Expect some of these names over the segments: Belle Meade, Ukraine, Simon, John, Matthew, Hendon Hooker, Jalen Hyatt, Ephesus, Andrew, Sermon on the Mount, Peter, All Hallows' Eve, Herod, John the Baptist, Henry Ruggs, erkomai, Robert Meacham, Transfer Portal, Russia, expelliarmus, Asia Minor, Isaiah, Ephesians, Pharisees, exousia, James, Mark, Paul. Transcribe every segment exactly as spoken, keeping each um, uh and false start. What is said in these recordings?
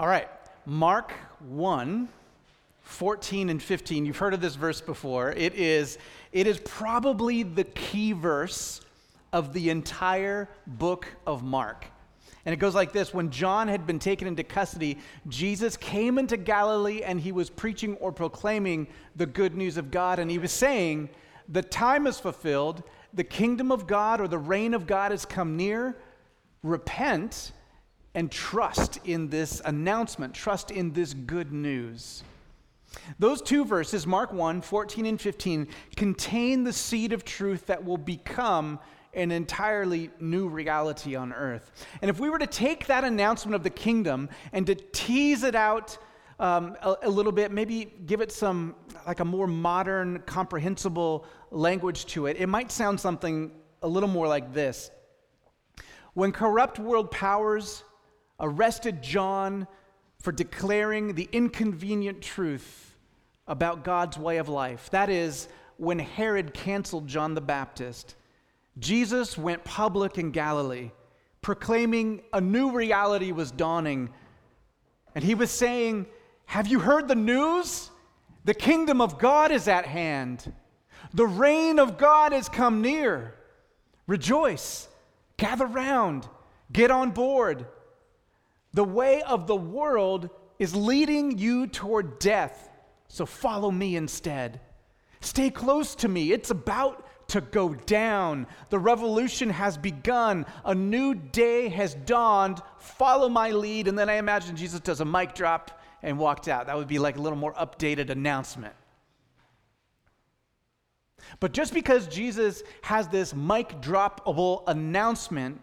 All right, Mark one, fourteen and fifteen. You've heard of this verse before. It is, it is probably the key verse of the entire book of Mark. And it goes like this. When John had been taken into custody, Jesus came into Galilee and he was preaching or proclaiming the good news of God. And he was saying, the time is fulfilled, the kingdom of God or the reign of God has come near. Repent and trust in this announcement, trust in this good news. Those two verses, Mark one, fourteen and fifteen, contain the seed of truth that will become an entirely new reality on earth. And if we were to take that announcement of the kingdom and to tease it out um, a, a little bit, maybe give it some, like a more modern, comprehensible language to it, it might sound something a little more like this. When corrupt world powers arrested John for declaring the inconvenient truth about God's way of life, that is, when Herod canceled John the Baptist, Jesus went public in Galilee, proclaiming a new reality was dawning. And he was saying, have you heard the news? The kingdom of God is at hand. The reign of God has come near. Rejoice, gather round, get on board. The way of the world is leading you toward death, so follow me instead. Stay close to me. It's about to go down. The revolution has begun. A new day has dawned. Follow my lead. And then I imagine Jesus does a mic drop and walked out. That would be like a little more updated announcement. But just because Jesus has this mic droppable announcement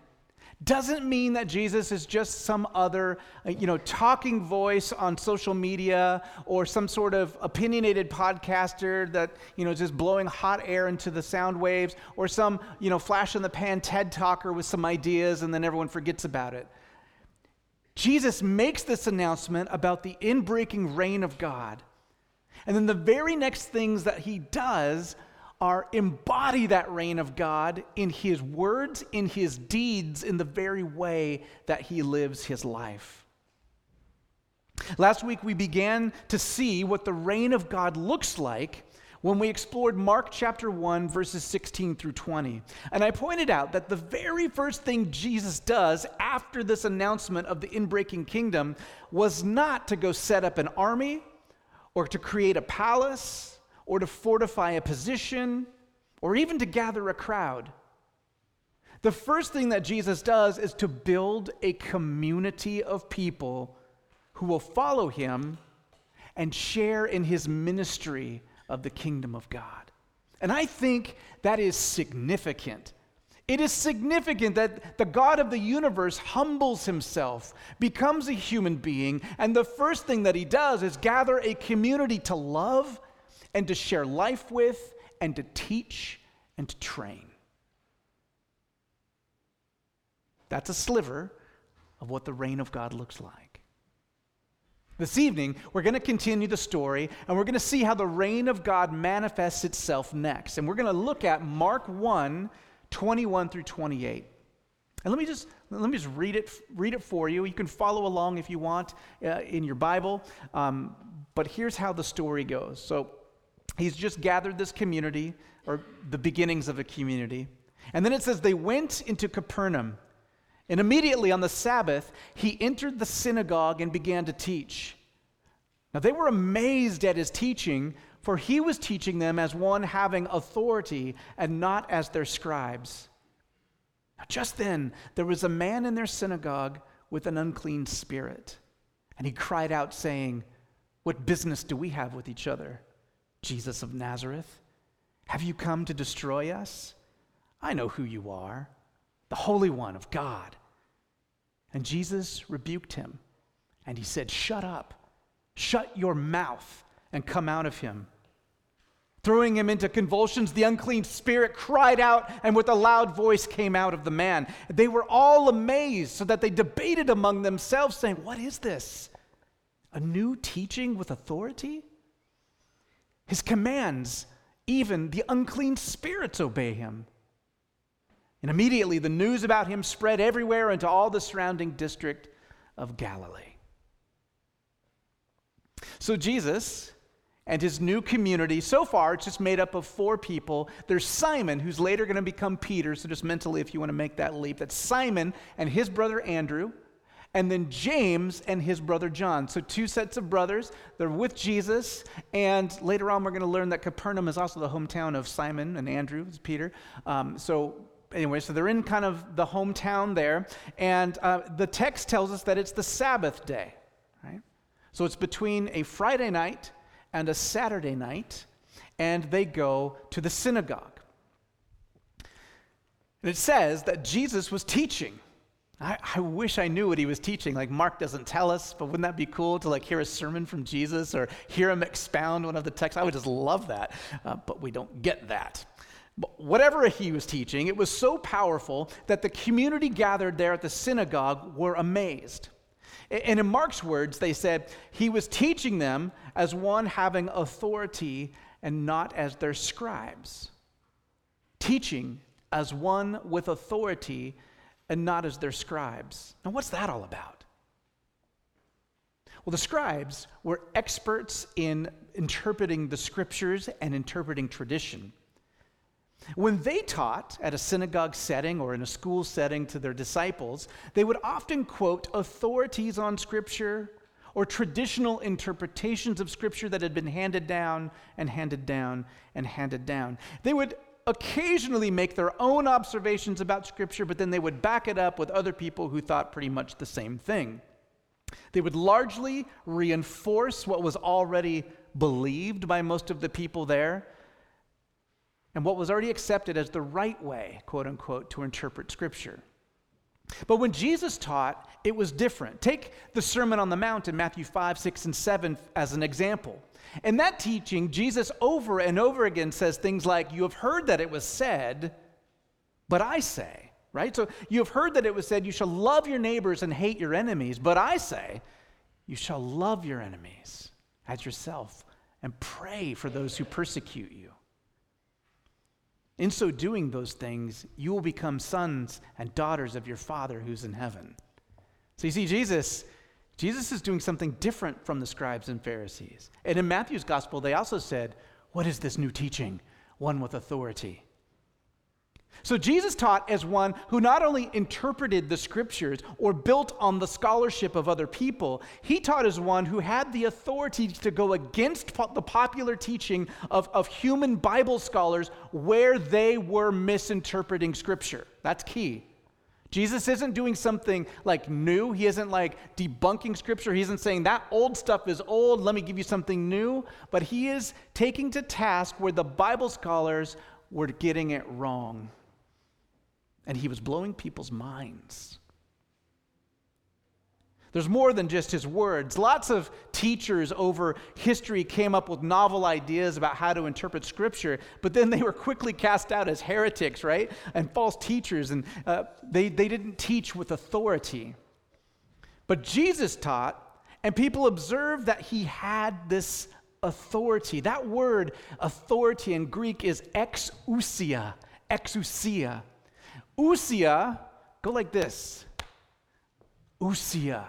doesn't mean that Jesus is just some other, you know, talking voice on social media or some sort of opinionated podcaster that, you know, is just blowing hot air into the sound waves, or some, you know, flash in the pan TED talker with some ideas and then everyone forgets about it. Jesus makes this announcement about the inbreaking reign of God. And then the very next things that he does are embody that reign of God in his words, in his deeds, in the very way that he lives his life. Last week we began to see what the reign of God looks like when we explored Mark chapter one, verses sixteen through twenty. And I pointed out that the very first thing Jesus does after this announcement of the inbreaking kingdom was not to go set up an army or to create a palace, or to fortify a position, or even to gather a crowd. The first thing that Jesus does is to build a community of people who will follow him and share in his ministry of the kingdom of God. And I think that is significant. It is significant that the God of the universe humbles himself, becomes a human being, and the first thing that he does is gather a community to love and to share life with, and to teach, and to train. That's a sliver of what the reign of God looks like. This evening, we're going to continue the story, and we're going to see how the reign of God manifests itself next. And we're going to look at Mark one, twenty-one through twenty-eight. And let me just let me just read it read it for you. You can follow along if you want uh, in your Bible. Um, but here's how the story goes. So, he's just gathered this community, or the beginnings of a community. And then it says, they went into Capernaum. And immediately on the Sabbath, he entered the synagogue and began to teach. Now they were amazed at his teaching, for he was teaching them as one having authority and not as their scribes. Now just then, there was a man in their synagogue with an unclean spirit. And he cried out saying, what business do we have with each other? Jesus of Nazareth, have you come to destroy us? I know who you are, the Holy One of God. And Jesus rebuked him, and he said, shut up, shut your mouth, and come out of him. Throwing him into convulsions, the unclean spirit cried out, and with a loud voice came out of the man. They were all amazed, so that they debated among themselves, saying, what is this? A new teaching with authority? His commands, even the unclean spirits obey him. And immediately the news about him spread everywhere into all the surrounding district of Galilee. So Jesus and his new community, so far it's just made up of four people. There's Simon, who's later going to become Peter, so just mentally if you want to make that leap, that's Simon and his brother Andrew, and then James and his brother John. So two sets of brothers, they're with Jesus, and later on we're going to learn that Capernaum is also the hometown of Simon and Andrew, it's Peter. Um, so anyway, so they're in kind of the hometown there, and uh, the text tells us that it's the Sabbath day, right? So it's between a Friday night and a Saturday night, and they go to the synagogue. And it says that Jesus was teaching. I, I wish I knew what he was teaching. Like, Mark doesn't tell us, but wouldn't that be cool to, like, hear a sermon from Jesus or hear him expound one of the texts? I would just love that, uh, but we don't get that. But whatever he was teaching, it was so powerful that the community gathered there at the synagogue were amazed. And in Mark's words, they said he was teaching them as one having authority and not as their scribes. Teaching as one with authority and not as their scribes. Now, what's that all about? Well, the scribes were experts in interpreting the scriptures and interpreting tradition. When they taught at a synagogue setting or in a school setting to their disciples, they would often quote authorities on Scripture or traditional interpretations of Scripture that had been handed down and handed down and handed down. They would occasionally make their own observations about Scripture, but then they would back it up with other people who thought pretty much the same thing. They would largely reinforce what was already believed by most of the people there, and what was already accepted as the right way, quote unquote, to interpret Scripture. But when Jesus taught, it was different. Take the Sermon on the Mount in Matthew five, six, and seven as an example. In that teaching, Jesus over and over again says things like, you have heard that it was said, but I say, right? So you have heard that it was said, you shall love your neighbors and hate your enemies, but I say, you shall love your enemies as yourself and pray for those who persecute you. In so doing those things, you will become sons and daughters of your Father who's in heaven. So you see, Jesus, Jesus is doing something different from the scribes and Pharisees. And in Matthew's gospel, they also said, what is this new teaching? One with authority. So Jesus taught as one who not only interpreted the scriptures or built on the scholarship of other people, he taught as one who had the authority to go against the popular teaching of, of human Bible scholars where they were misinterpreting scripture. That's key. Jesus isn't doing something like new. He isn't like debunking scripture. He isn't saying that old stuff is old, let me give you something new. But he is taking to task where the Bible scholars were getting it wrong. And he was blowing people's minds. There's more than just his words. Lots of teachers over history came up with novel ideas about how to interpret Scripture, but then they were quickly cast out as heretics, right? And false teachers, and uh, they, they didn't teach with authority. But Jesus taught, and people observed that he had this authority. That word, authority, in Greek is exousia, exousia. Ousia, go like this. Ousia.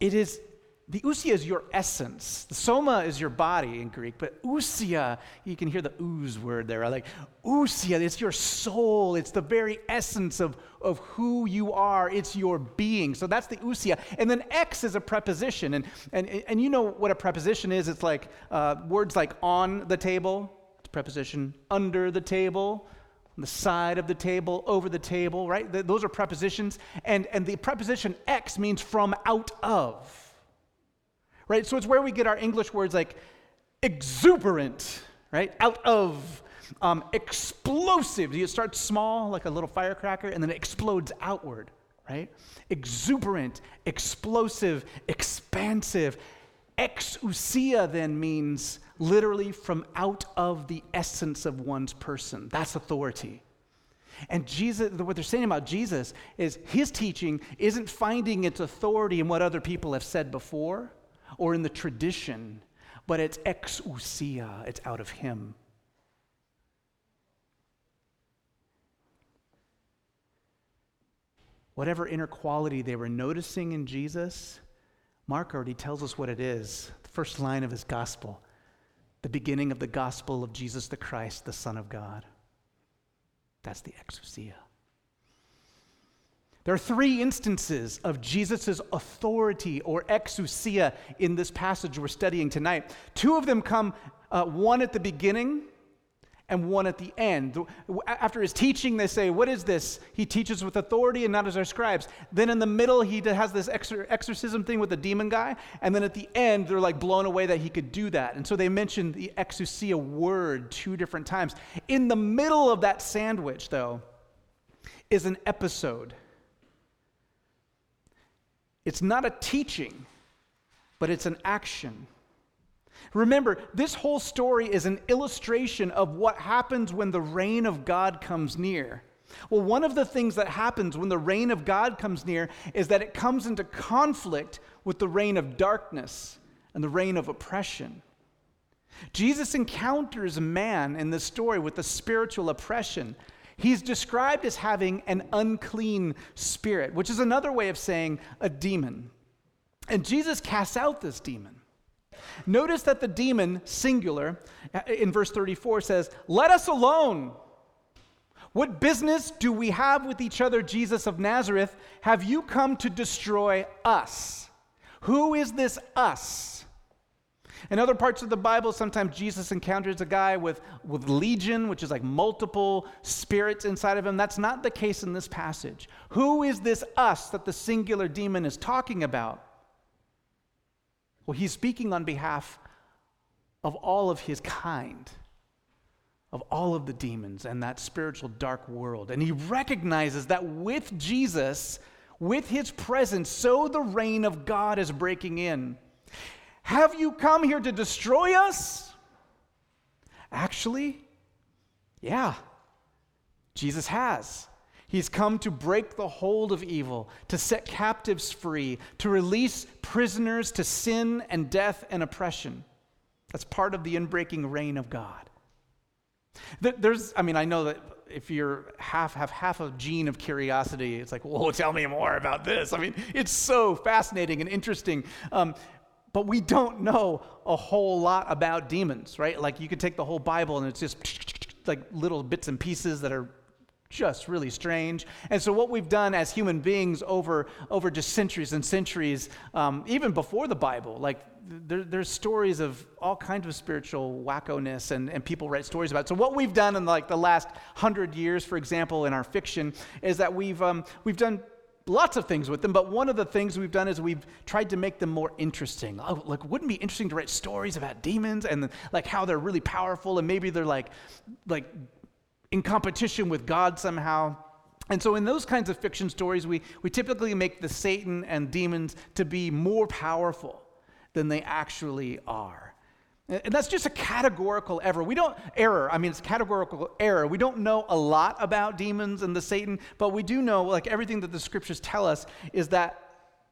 It is, the ousia is your essence. The soma is your body in Greek, but ousia, you can hear the ooze word there. Like ousia, it's your soul. It's the very essence of, of who you are. It's your being. So that's the ousia. And then ex is a preposition. And and and you know what a preposition is. It's like uh, words like on the table, it's a preposition, under the table, the side of the table, over the table, right? Th- those are prepositions. And, and the preposition ex means from out of, right? So it's where we get our English words like exuberant, right? Out of, um, explosive. You start small, like a little firecracker, and then it explodes outward, right? Exuberant, explosive, expansive. Exousia then means literally from out of the essence of one's person. That's authority. And Jesus, what they're saying about Jesus is his teaching isn't finding its authority in what other people have said before or in the tradition, but it's exousia, it's out of him. Whatever inner quality they were noticing in Jesus Mark already tells us what it is, the first line of his gospel, the beginning of the gospel of Jesus the Christ, the Son of God. That's the exousia. There are three instances of Jesus' authority or exousia in this passage we're studying tonight. Two of them come, uh, one at the beginning and one at the end. After his teaching, they say, what is this? He teaches with authority and not as our scribes. Then in the middle, he has this exor- exorcism thing with the demon guy. And then at the end, they're like blown away that he could do that. And so they mention the exousia word two different times. In the middle of that sandwich, though, is an episode. It's not a teaching, but it's an action. Remember, this whole story is an illustration of what happens when the reign of God comes near. Well, one of the things that happens when the reign of God comes near is that it comes into conflict with the reign of darkness and the reign of oppression. Jesus encounters man in this story with a spiritual oppression. He's described as having an unclean spirit, which is another way of saying a demon. And Jesus casts out this demon. Notice that the demon, singular, in verse thirty-four says, "Let us alone. What business do we have with each other, Jesus of Nazareth? Have you come to destroy us?" Who is this us? In other parts of the Bible, sometimes Jesus encounters a guy with, with legion, which is like multiple spirits inside of him. That's not the case in this passage. Who is this us that the singular demon is talking about? Well, he's speaking on behalf of all of his kind, of all of the demons and that spiritual dark world. And he recognizes that with Jesus, with his presence, so the reign of God is breaking in. Have you come here to destroy us? Actually, yeah, Jesus has. He's come to break the hold of evil, to set captives free, to release prisoners to sin and death and oppression. That's part of the inbreaking reign of God. There's, I mean, I know that if you're half, have half a gene of curiosity, it's like, whoa, tell me more about this. I mean, it's so fascinating and interesting. Um, but we don't know a whole lot about demons, right? Like you could take the whole Bible and it's just like little bits and pieces that are just really strange. And so what we've done as human beings over over just centuries and centuries, um, even before the Bible, like there, there's stories of all kinds of spiritual wackoness and, and people write stories about it. So what we've done in like the last hundred years, for example, in our fiction, is that we've um, we've done lots of things with them, but one of the things we've done is we've tried to make them more interesting. Oh, like, wouldn't it be interesting to write stories about demons and like how they're really powerful and maybe they're like like in competition with God somehow. And so in those kinds of fiction stories, we, we typically make the Satan and demons to be more powerful than they actually are. And that's just a categorical error. We don't, error, I mean, it's categorical error. We don't know a lot about demons and the Satan, but we do know, like everything that the scriptures tell us is that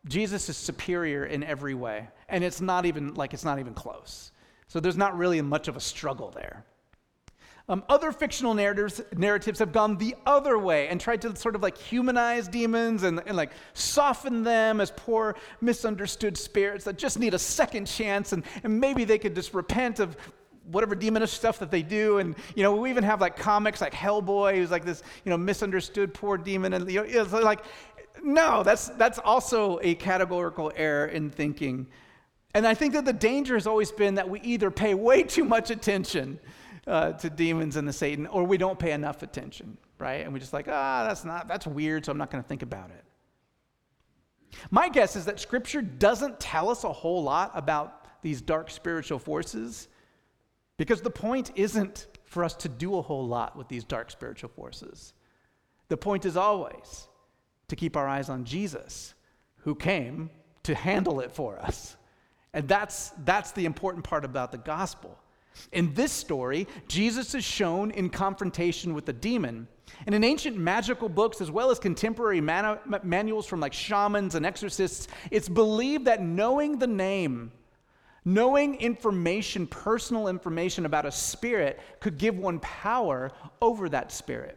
Jesus is superior in every way. And it's not even, like, it's not even close. So there's not really much of a struggle there. Um, other fictional narratives narratives have gone the other way and tried to sort of like humanize demons and, and like soften them as poor misunderstood spirits that just need a second chance and, and maybe they could just repent of whatever demonish stuff that they do. And, you know, we even have like comics like Hellboy, who's like this, you know, misunderstood poor demon. And, you know, it's like, no, that's that's also a categorical error in thinking. And I think that the danger has always been that we either pay way too much attention Uh, to demons and the Satan, or we don't pay enough attention, right? And we're just like, ah, that's not, that's weird, so I'm not going to think about it. My guess is that Scripture doesn't tell us a whole lot about these dark spiritual forces because the point isn't for us to do a whole lot with these dark spiritual forces. The point is always to keep our eyes on Jesus, who came to handle it for us. And that's that's the important part about the gospel. In this story, Jesus is shown in confrontation with the demon. And in ancient magical books, as well as contemporary manu- manuals from like shamans and exorcists, it's believed that knowing the name, knowing information, personal information about a spirit, could give one power over that spirit.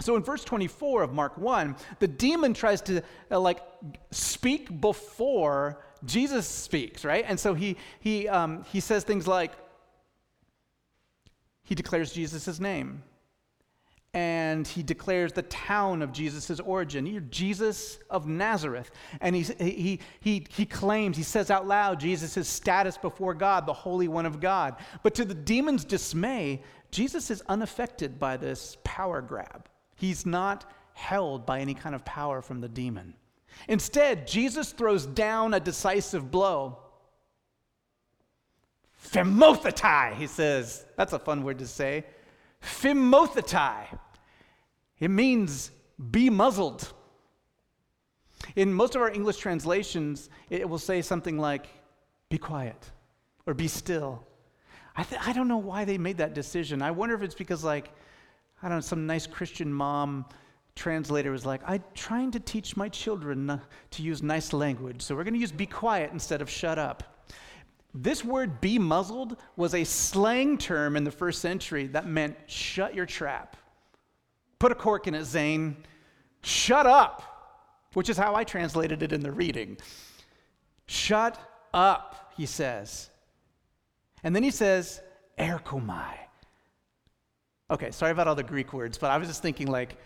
So in verse twenty-four of Mark one, the demon tries to uh, like speak before Jesus speaks, right? And so he he um, he says things like, he declares Jesus' name, and he declares the town of Jesus' origin. You're Jesus of Nazareth. And he, he he he claims, he says out loud, Jesus' status before God, the Holy One of God. But to the demon's dismay, Jesus is unaffected by this power grab. He's not held by any kind of power from the demon. Instead, Jesus throws down a decisive blow. Phimothatai, he says. That's a fun word to say. Phimothatai. It means be muzzled. In most of our English translations, it will say something like, be quiet or be still. I, th- I don't know why they made that decision. I wonder if it's because, like, I don't know, some nice Christian mom translator was like, I'm trying to teach my children to use nice language, so we're going to use be quiet instead of shut up. This word be muzzled was a slang term in the first century that meant shut your trap. Put a cork in it, Zane. Shut up, which is how I translated it in the reading. Shut up, he says. And then he says, erkomai. Okay, sorry about all the Greek words, but I was just thinking, like,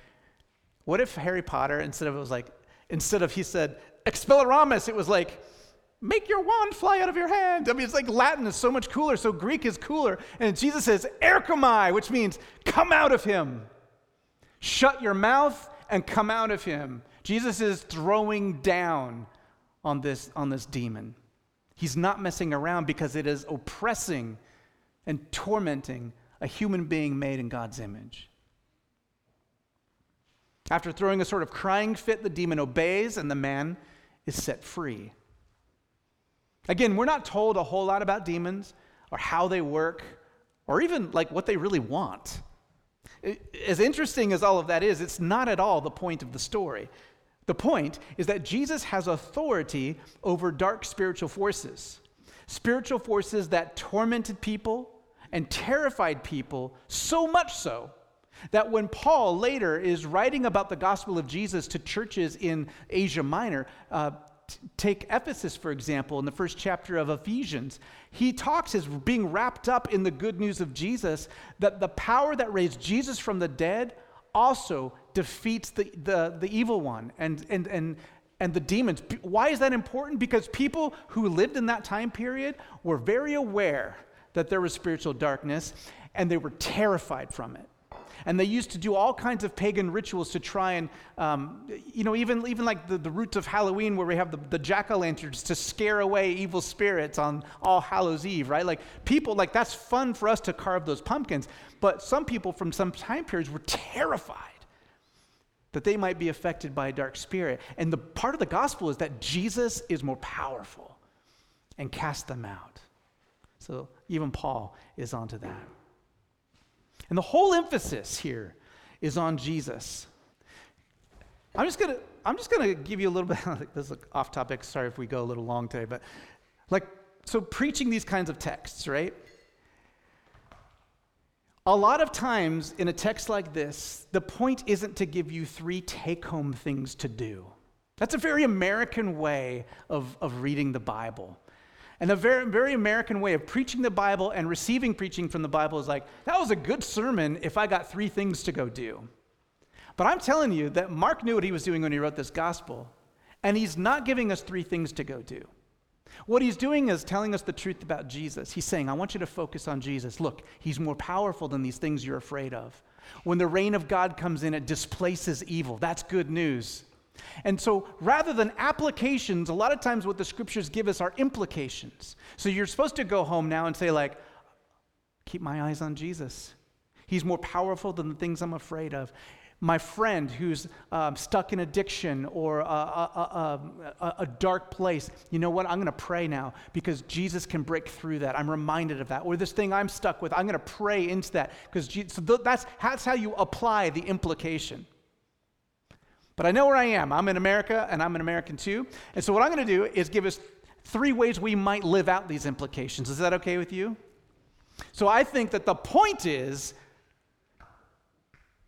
what if Harry Potter, instead of it was like, instead of he said, expelliarmus, it was like, make your wand fly out of your hand. I mean, it's like Latin is so much cooler, so Greek is cooler. And Jesus says, erkomai, which means come out of him. Shut your mouth and come out of him. Jesus is throwing down on this, on this demon. He's not messing around because it is oppressing and tormenting a human being made in God's image. After throwing a sort of crying fit, the demon obeys and the man is set free. Again, we're not told a whole lot about demons or how they work or even like what they really want. It, as interesting as all of that is, it's not at all the point of the story. The point is that Jesus has authority over dark spiritual forces, spiritual forces that tormented people and terrified people so much so that when Paul later is writing about the gospel of Jesus to churches in Asia Minor, uh, Take Ephesus, for example, in the first chapter of Ephesians. He talks as being wrapped up in the good news of Jesus, that the power that raised Jesus from the dead also defeats the, the, the evil one and, and, and, and the demons. Why is that important? Because people who lived in that time period were very aware that there was spiritual darkness, and they were terrified from it. And they used to do all kinds of pagan rituals to try and, um, you know, even even like the, the roots of Halloween where we have the, the jack-o'-lanterns to scare away evil spirits on All Hallows' Eve, right? Like people, like that's fun for us to carve those pumpkins. But some people from some time periods were terrified that they might be affected by a dark spirit. And the part of the gospel is that Jesus is more powerful and cast them out. So even Paul is onto that. And the whole emphasis here is on Jesus. I'm just gonna I'm just gonna give you a little bit. This is off topic. Sorry if we go a little long today, but like so, preaching these kinds of texts, right? A lot of times in a text like this, the point isn't to give you three take-home things to do. That's a very American way of of reading the Bible. And a very, very American way of preaching the Bible and receiving preaching from the Bible is like, that was a good sermon if I got three things to go do. But I'm telling you that Mark knew what he was doing when he wrote this gospel, and he's not giving us three things to go do. What he's doing is telling us the truth about Jesus. He's saying, I want you to focus on Jesus. Look, he's more powerful than these things you're afraid of. When the reign of God comes in, it displaces evil. That's good news. And so rather than applications, a lot of times what the scriptures give us are implications. So you're supposed to go home now and say, like, keep my eyes on Jesus. He's more powerful than the things I'm afraid of. My friend who's um, stuck in addiction or a, a, a, a dark place, you know what? I'm going to pray now because Jesus can break through that. I'm reminded of that. Or this thing I'm stuck with, I'm going to pray into that. Because Je- so th- that's, that's how you apply the implication. But I know where I am. I'm in America, and I'm an American too. And so what I'm going to do is give us three ways we might live out these implications. Is that okay with you? So I think that the point is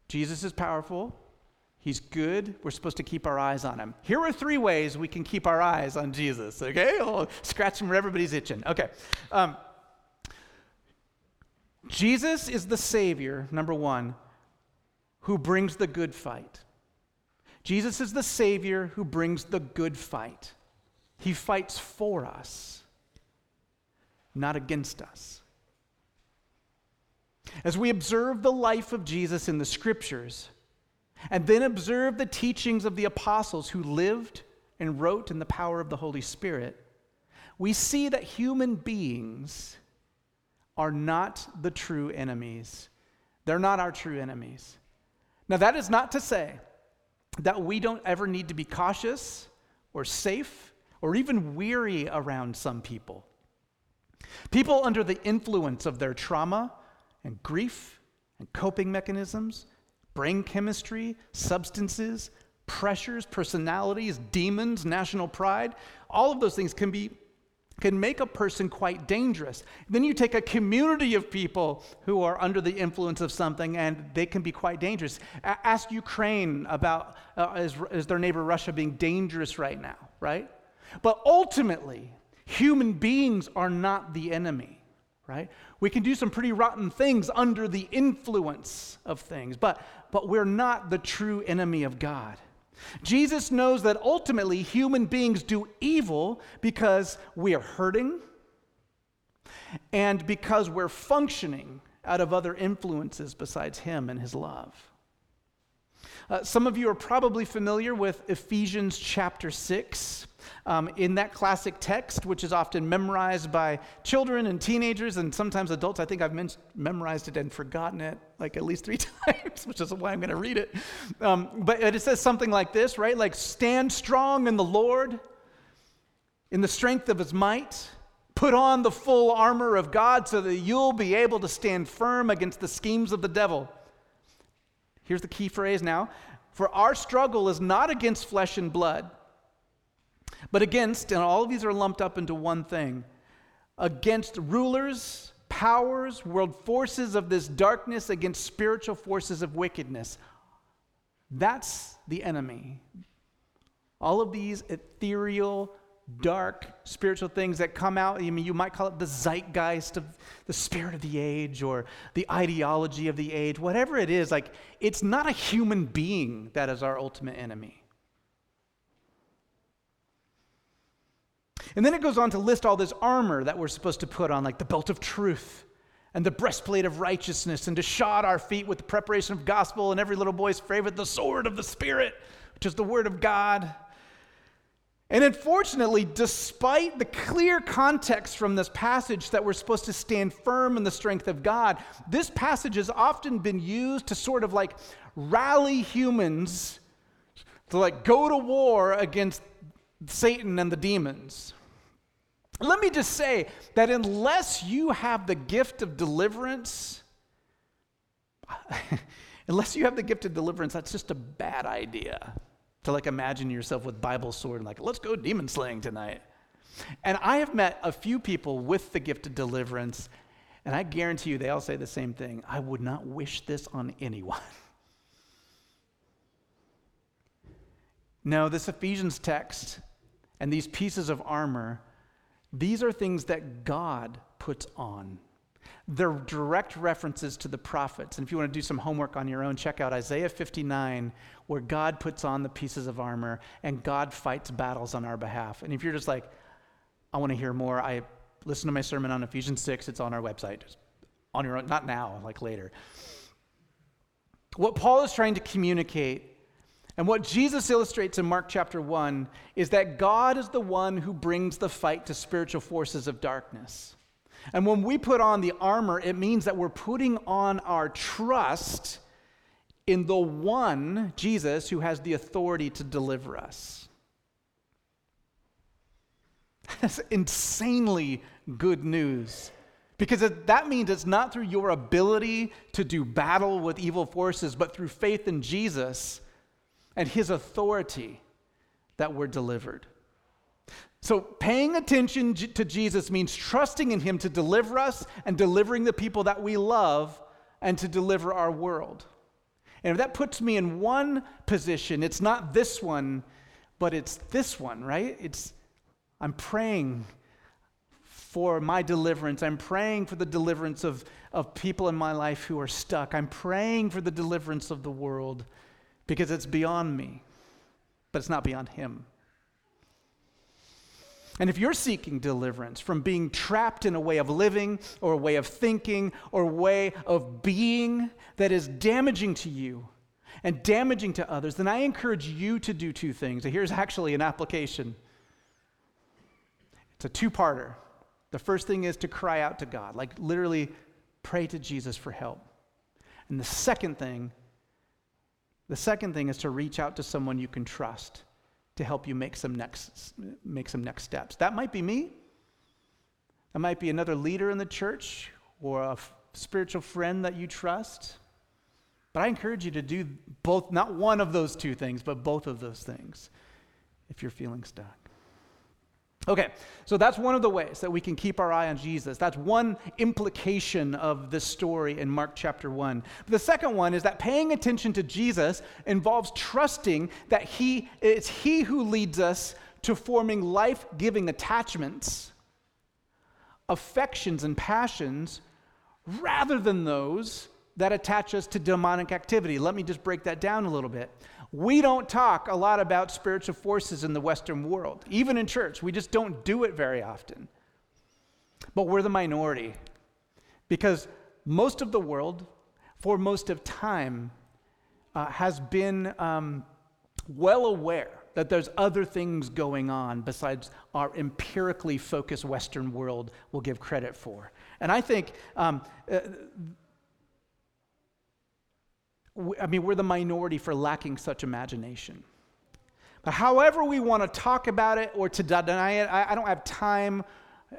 Jesus is powerful. He's good. We're supposed to keep our eyes on him. Here are three ways we can keep our eyes on Jesus, okay? Oh, scratching where everybody's itching. Okay. Um, Jesus is the Savior, number one, who brings the good fight. Jesus is the Savior who brings the good fight. He fights for us, not against us. As we observe the life of Jesus in the Scriptures, and then observe the teachings of the apostles who lived and wrote in the power of the Holy Spirit, we see that human beings are not the true enemies. They're not our true enemies. Now, that is not to say that we don't ever need to be cautious or safe or even weary around some people. People under the influence of their trauma and grief and coping mechanisms, brain chemistry, substances, pressures, personalities, demons, national pride, all of those things can be can make a person quite dangerous. Then you take a community of people who are under the influence of something, and they can be quite dangerous. A- ask Ukraine about, uh, is, is their neighbor Russia being dangerous right now, right? But ultimately, human beings are not the enemy. Right? We can do some pretty rotten things under the influence of things, but, but we're not the true enemy of God. Jesus knows that ultimately human beings do evil because we are hurting and because we're functioning out of other influences besides him and his love. Uh, some of you are probably familiar with Ephesians chapter six. Um, in that classic text, which is often memorized by children and teenagers and sometimes adults, I think I've men- memorized it and forgotten it like at least three times, which is why I'm going to read it. Um, but it says something like this, right? Like, stand strong in the Lord, in the strength of his might. Put on the full armor of God so that you'll be able to stand firm against the schemes of the devil. Here's the key phrase now. For our struggle is not against flesh and blood, but against, and all of these are lumped up into one thing, against rulers, powers, world forces of this darkness, against spiritual forces of wickedness. That's the enemy. All of these ethereal, dark, spiritual things that come out, I mean, you might call it the zeitgeist of the spirit of the age or the ideology of the age, whatever it is, like, it's not a human being that is our ultimate enemy. And then it goes on to list all this armor that we're supposed to put on, like the belt of truth and the breastplate of righteousness, and to shod our feet with the preparation of gospel, and every little boy's favorite, the sword of the Spirit, which is the word of God. And unfortunately, despite the clear context from this passage that we're supposed to stand firm in the strength of God, this passage has often been used to sort of like rally humans to like go to war against Satan and the demons. Let me just say that unless you have the gift of deliverance, unless you have the gift of deliverance, that's just a bad idea to like imagine yourself with Bible sword and like, let's go demon slaying tonight. And I have met a few people with the gift of deliverance, and I guarantee you they all say the same thing. I would not wish this on anyone. No, this Ephesians text and these pieces of armor, these are things that God puts on. They're direct references to the prophets. And if you want to do some homework on your own, check out Isaiah fifty-nine, where God puts on the pieces of armor and God fights battles on our behalf. And if you're just like, I want to hear more, I listen to my sermon on Ephesians six. It's on our website. Just on your own, not now, like later. What Paul is trying to communicate and what Jesus illustrates in Mark chapter one is that God is the one who brings the fight to spiritual forces of darkness. And when we put on the armor, it means that we're putting on our trust in the one, Jesus, who has the authority to deliver us. That's insanely good news. Because that means it's not through your ability to do battle with evil forces, but through faith in Jesus and his authority that we're delivered. So paying attention to Jesus means trusting in him to deliver us and delivering the people that we love and to deliver our world. And if that puts me in one position, it's not this one, but it's this one, right? It's I'm praying for my deliverance. I'm praying for the deliverance of, of people in my life who are stuck. I'm praying for the deliverance of the world because it's beyond me, but it's not beyond him. And if you're seeking deliverance from being trapped in a way of living or a way of thinking or a way of being that is damaging to you and damaging to others, then I encourage you to do two things. And here's actually an application. It's a two-parter. The first thing is to cry out to God, like literally pray to Jesus for help. And the second thing, the second thing is to reach out to someone you can trust to help you make some next make some next steps. That might be me. That might be another leader in the church or a f- spiritual friend that you trust. But I encourage you to do both, not one of those two things, but both of those things if you're feeling stuck. Okay, so that's one of the ways that we can keep our eye on Jesus. That's one implication of this story in Mark chapter one. The second one is that paying attention to Jesus involves trusting that he it's he who leads us to forming life-giving attachments, affections, and passions rather than those that attach us to demonic activity. Let me just break that down a little bit. We don't talk a lot about spiritual forces in the Western world, even in church. We just don't do it very often. But we're the minority because most of the world, for most of time, uh, has been um, well aware that there's other things going on besides our empirically focused Western world will give credit for. And I think... Um, uh, I mean, we're the minority for lacking such imagination. But however we want to talk about it or to deny it, I, I don't have time.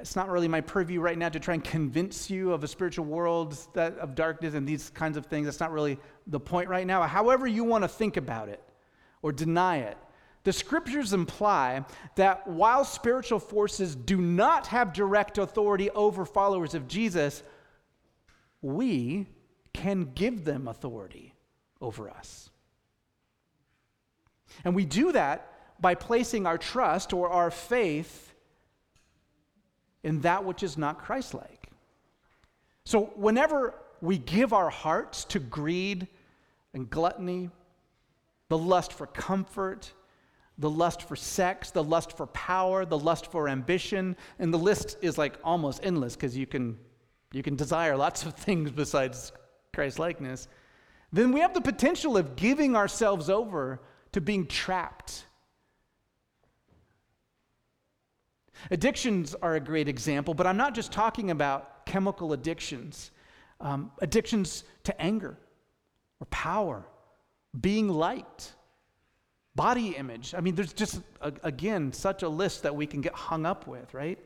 It's not really my purview right now to try and convince you of a spiritual world that, of darkness and these kinds of things. That's not really the point right now. However you want to think about it or deny it, the scriptures imply that while spiritual forces do not have direct authority over followers of Jesus, we can give them authority over us. And we do that by placing our trust or our faith in that which is not Christ-like. So whenever we give our hearts to greed and gluttony, the lust for comfort, the lust for sex, the lust for power, the lust for ambition, and the list is like almost endless because you can you can desire lots of things besides Christ-likeness, then we have the potential of giving ourselves over to being trapped. Addictions are a great example, but I'm not just talking about chemical addictions. Um, addictions to anger or power, being liked, body image. I mean, there's just, a, again, such a list that we can get hung up with, right?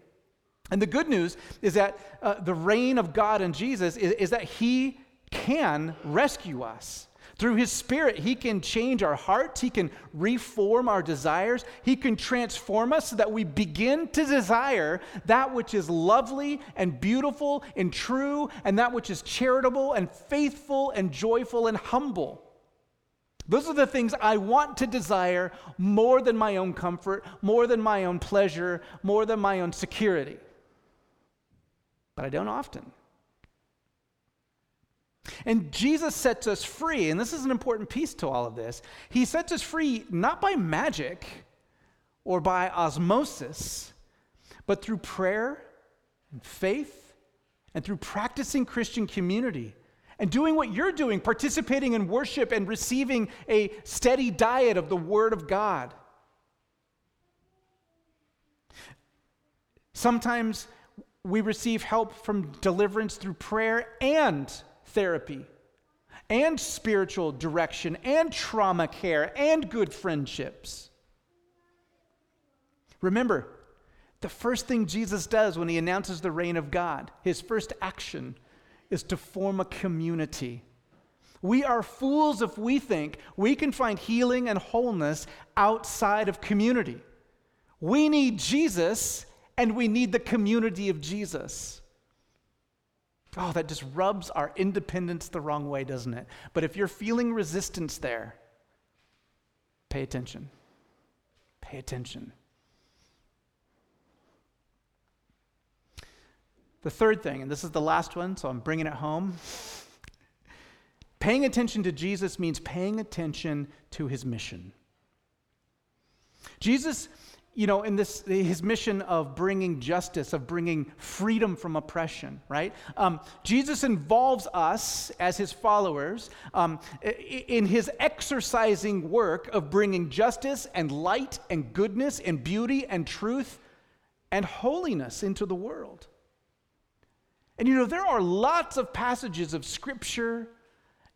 And the good news is that uh, the reign of God in Jesus is, is that he can rescue us. Through his Spirit, he can change our hearts. He can reform our desires. He can transform us so that we begin to desire that which is lovely and beautiful and true and that which is charitable and faithful and joyful and humble. Those are the things I want to desire more than my own comfort, more than my own pleasure, more than my own security. But I don't often. And Jesus sets us free, and this is an important piece to all of this. He sets us free not by magic or by osmosis, but through prayer and faith and through practicing Christian community and doing what you're doing, participating in worship and receiving a steady diet of the Word of God. Sometimes we receive help from deliverance through prayer and therapy and spiritual direction and trauma care and good friendships. Remember, the first thing Jesus does when he announces the reign of God, his first action is to form a community. We are fools if we think we can find healing and wholeness outside of community. We need Jesus and we need the community of Jesus. Oh, that just rubs our independence the wrong way, doesn't it? But if you're feeling resistance there, pay attention. Pay attention. The third thing, and this is the last one, so I'm bringing it home. Paying attention to Jesus means paying attention to his mission. Jesus, you know, in this, his mission of bringing justice, of bringing freedom from oppression, right? Um, Jesus involves us as his followers um, in his exercising work of bringing justice and light and goodness and beauty and truth and holiness into the world. And, you know, there are lots of passages of Scripture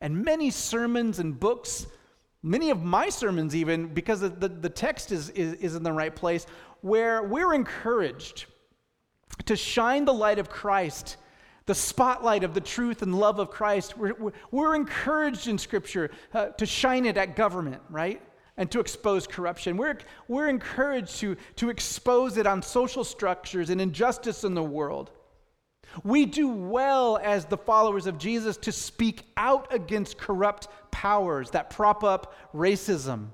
and many sermons and books, many of my sermons even, because the, the text is, is, is in the right place, where we're encouraged to shine the light of Christ, the spotlight of the truth and love of Christ. We're, we're, we're encouraged in Scripture uh, to shine it at government, right? And to expose corruption. We're, we're encouraged to, to expose it on social structures and injustice in the world. We do well as the followers of Jesus to speak out against corrupt powers that prop up racism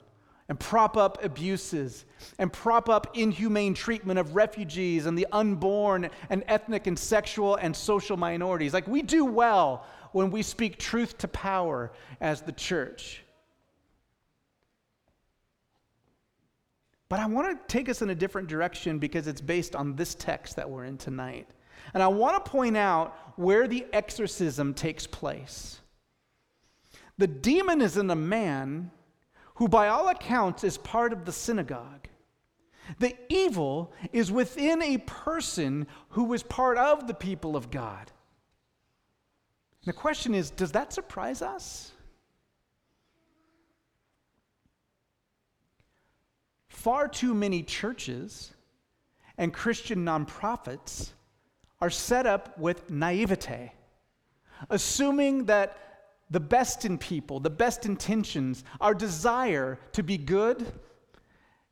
and prop up abuses and prop up inhumane treatment of refugees and the unborn and ethnic and sexual and social minorities. Like, we do well when we speak truth to power as the church. But I want to take us in a different direction because it's based on this text that we're in tonight. And I want to point out where the exorcism takes place. The demon is in a man who, by all accounts, is part of the synagogue. The evil is within a person who was part of the people of God. And the question is, does that surprise us? Far too many churches and Christian nonprofits are set up with naivete, assuming that the best in people, the best intentions, our desire to be good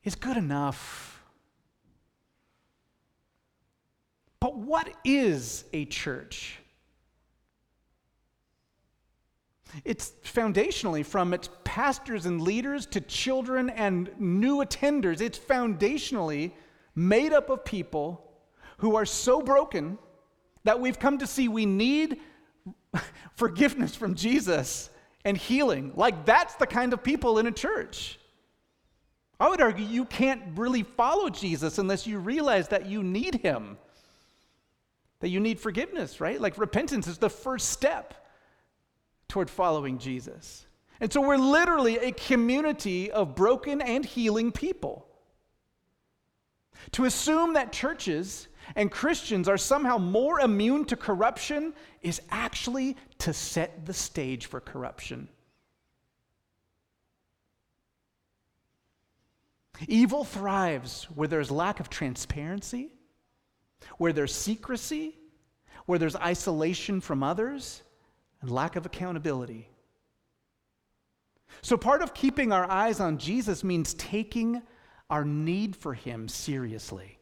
is good enough. But what is a church? It's foundationally, from its pastors and leaders to children and new attenders, it's foundationally made up of people who are so broken that we've come to see we need forgiveness from Jesus and healing. Like, that's the kind of people in a church. I would argue you can't really follow Jesus unless you realize that you need him, that you need forgiveness, right? Like, repentance is the first step toward following Jesus. And so we're literally a community of broken and healing people. To assume that churches and Christians are somehow more immune to corruption is actually to set the stage for corruption. Evil thrives where there's lack of transparency, where there's secrecy, where there's isolation from others, and lack of accountability. So part of keeping our eyes on Jesus means taking our need for him seriously.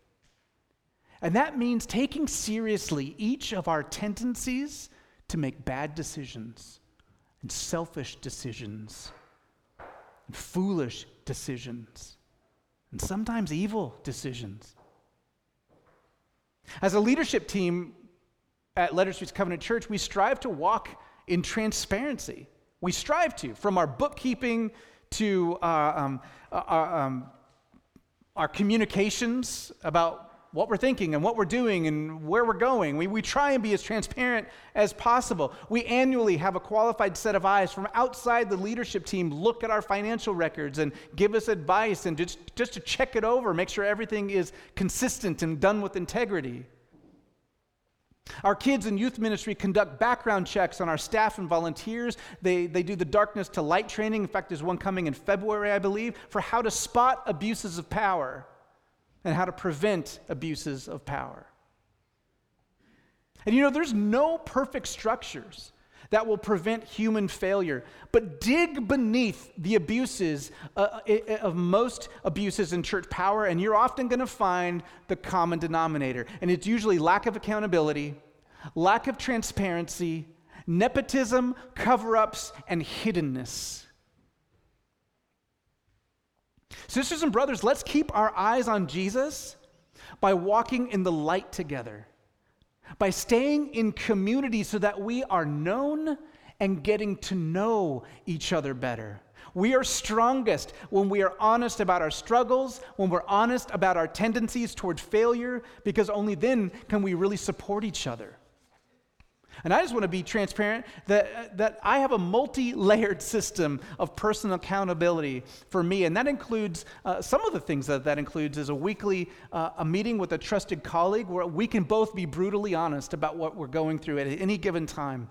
And that means taking seriously each of our tendencies to make bad decisions and selfish decisions and foolish decisions and sometimes evil decisions. As a leadership team at Letter Street's Covenant Church, we strive to walk in transparency. We strive to, from our bookkeeping to our, um, our um, our communications about what we're thinking and what we're doing and where we're going. We we try and be as transparent as possible. We annually have a qualified set of eyes from outside the leadership team look at our financial records and give us advice and just, just to check it over, make sure everything is consistent and done with integrity. Our kids and youth ministry conduct background checks on our staff and volunteers. They they do the darkness to light training. In fact, there's one coming in February, I believe, for how to spot abuses of power and how to prevent abuses of power. And you know, there's no perfect structures that will prevent human failure, but dig beneath the abuses uh, of most abuses in church power, and you're often going to find the common denominator. And it's usually lack of accountability, lack of transparency, nepotism, cover-ups, and hiddenness. Sisters and brothers, let's keep our eyes on Jesus by walking in the light together, by staying in community so that we are known and getting to know each other better. We are strongest when we are honest about our struggles, when we're honest about our tendencies toward failure, because only then can we really support each other. And I just want to be transparent that, that I have a multi-layered system of personal accountability for me, and that includes, uh, some of the things that that includes is a weekly uh, a meeting with a trusted colleague where we can both be brutally honest about what we're going through at any given time.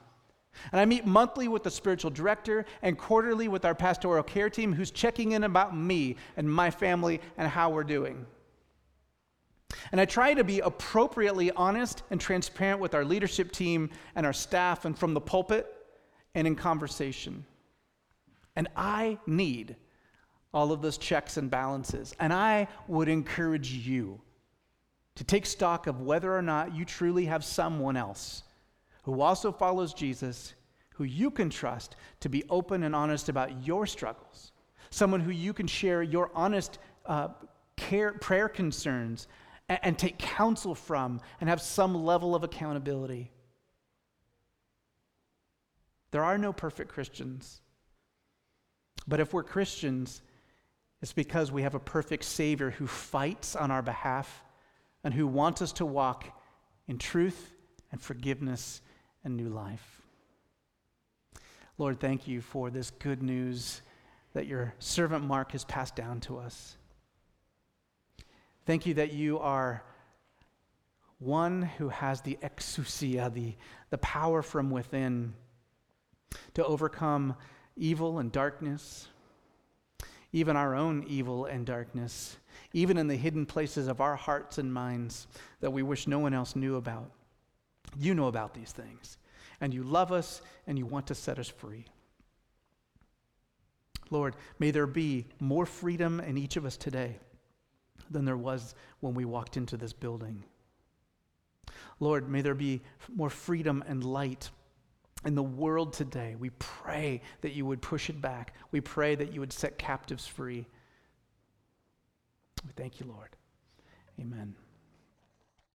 And I meet monthly with the spiritual director and quarterly with our pastoral care team who's checking in about me and my family and how we're doing. And I try to be appropriately honest and transparent with our leadership team and our staff and from the pulpit and in conversation. And I need all of those checks and balances. And I would encourage you to take stock of whether or not you truly have someone else who also follows Jesus, who you can trust to be open and honest about your struggles, someone who you can share your honest uh, care, prayer concerns and take counsel from and have some level of accountability. There are no perfect Christians. But if we're Christians, it's because we have a perfect Savior who fights on our behalf and who wants us to walk in truth and forgiveness and new life. Lord, thank you for this good news that your servant Mark has passed down to us. Thank you that you are one who has the exousia, the, the power from within to overcome evil and darkness, even our own evil and darkness, even in the hidden places of our hearts and minds that we wish no one else knew about. You know about these things, and you love us, and you want to set us free. Lord, may there be more freedom in each of us today than there was when we walked into this building. Lord, may there be more freedom and light in the world today. We pray that you would push it back. We pray that you would set captives free. We thank you, Lord. Amen.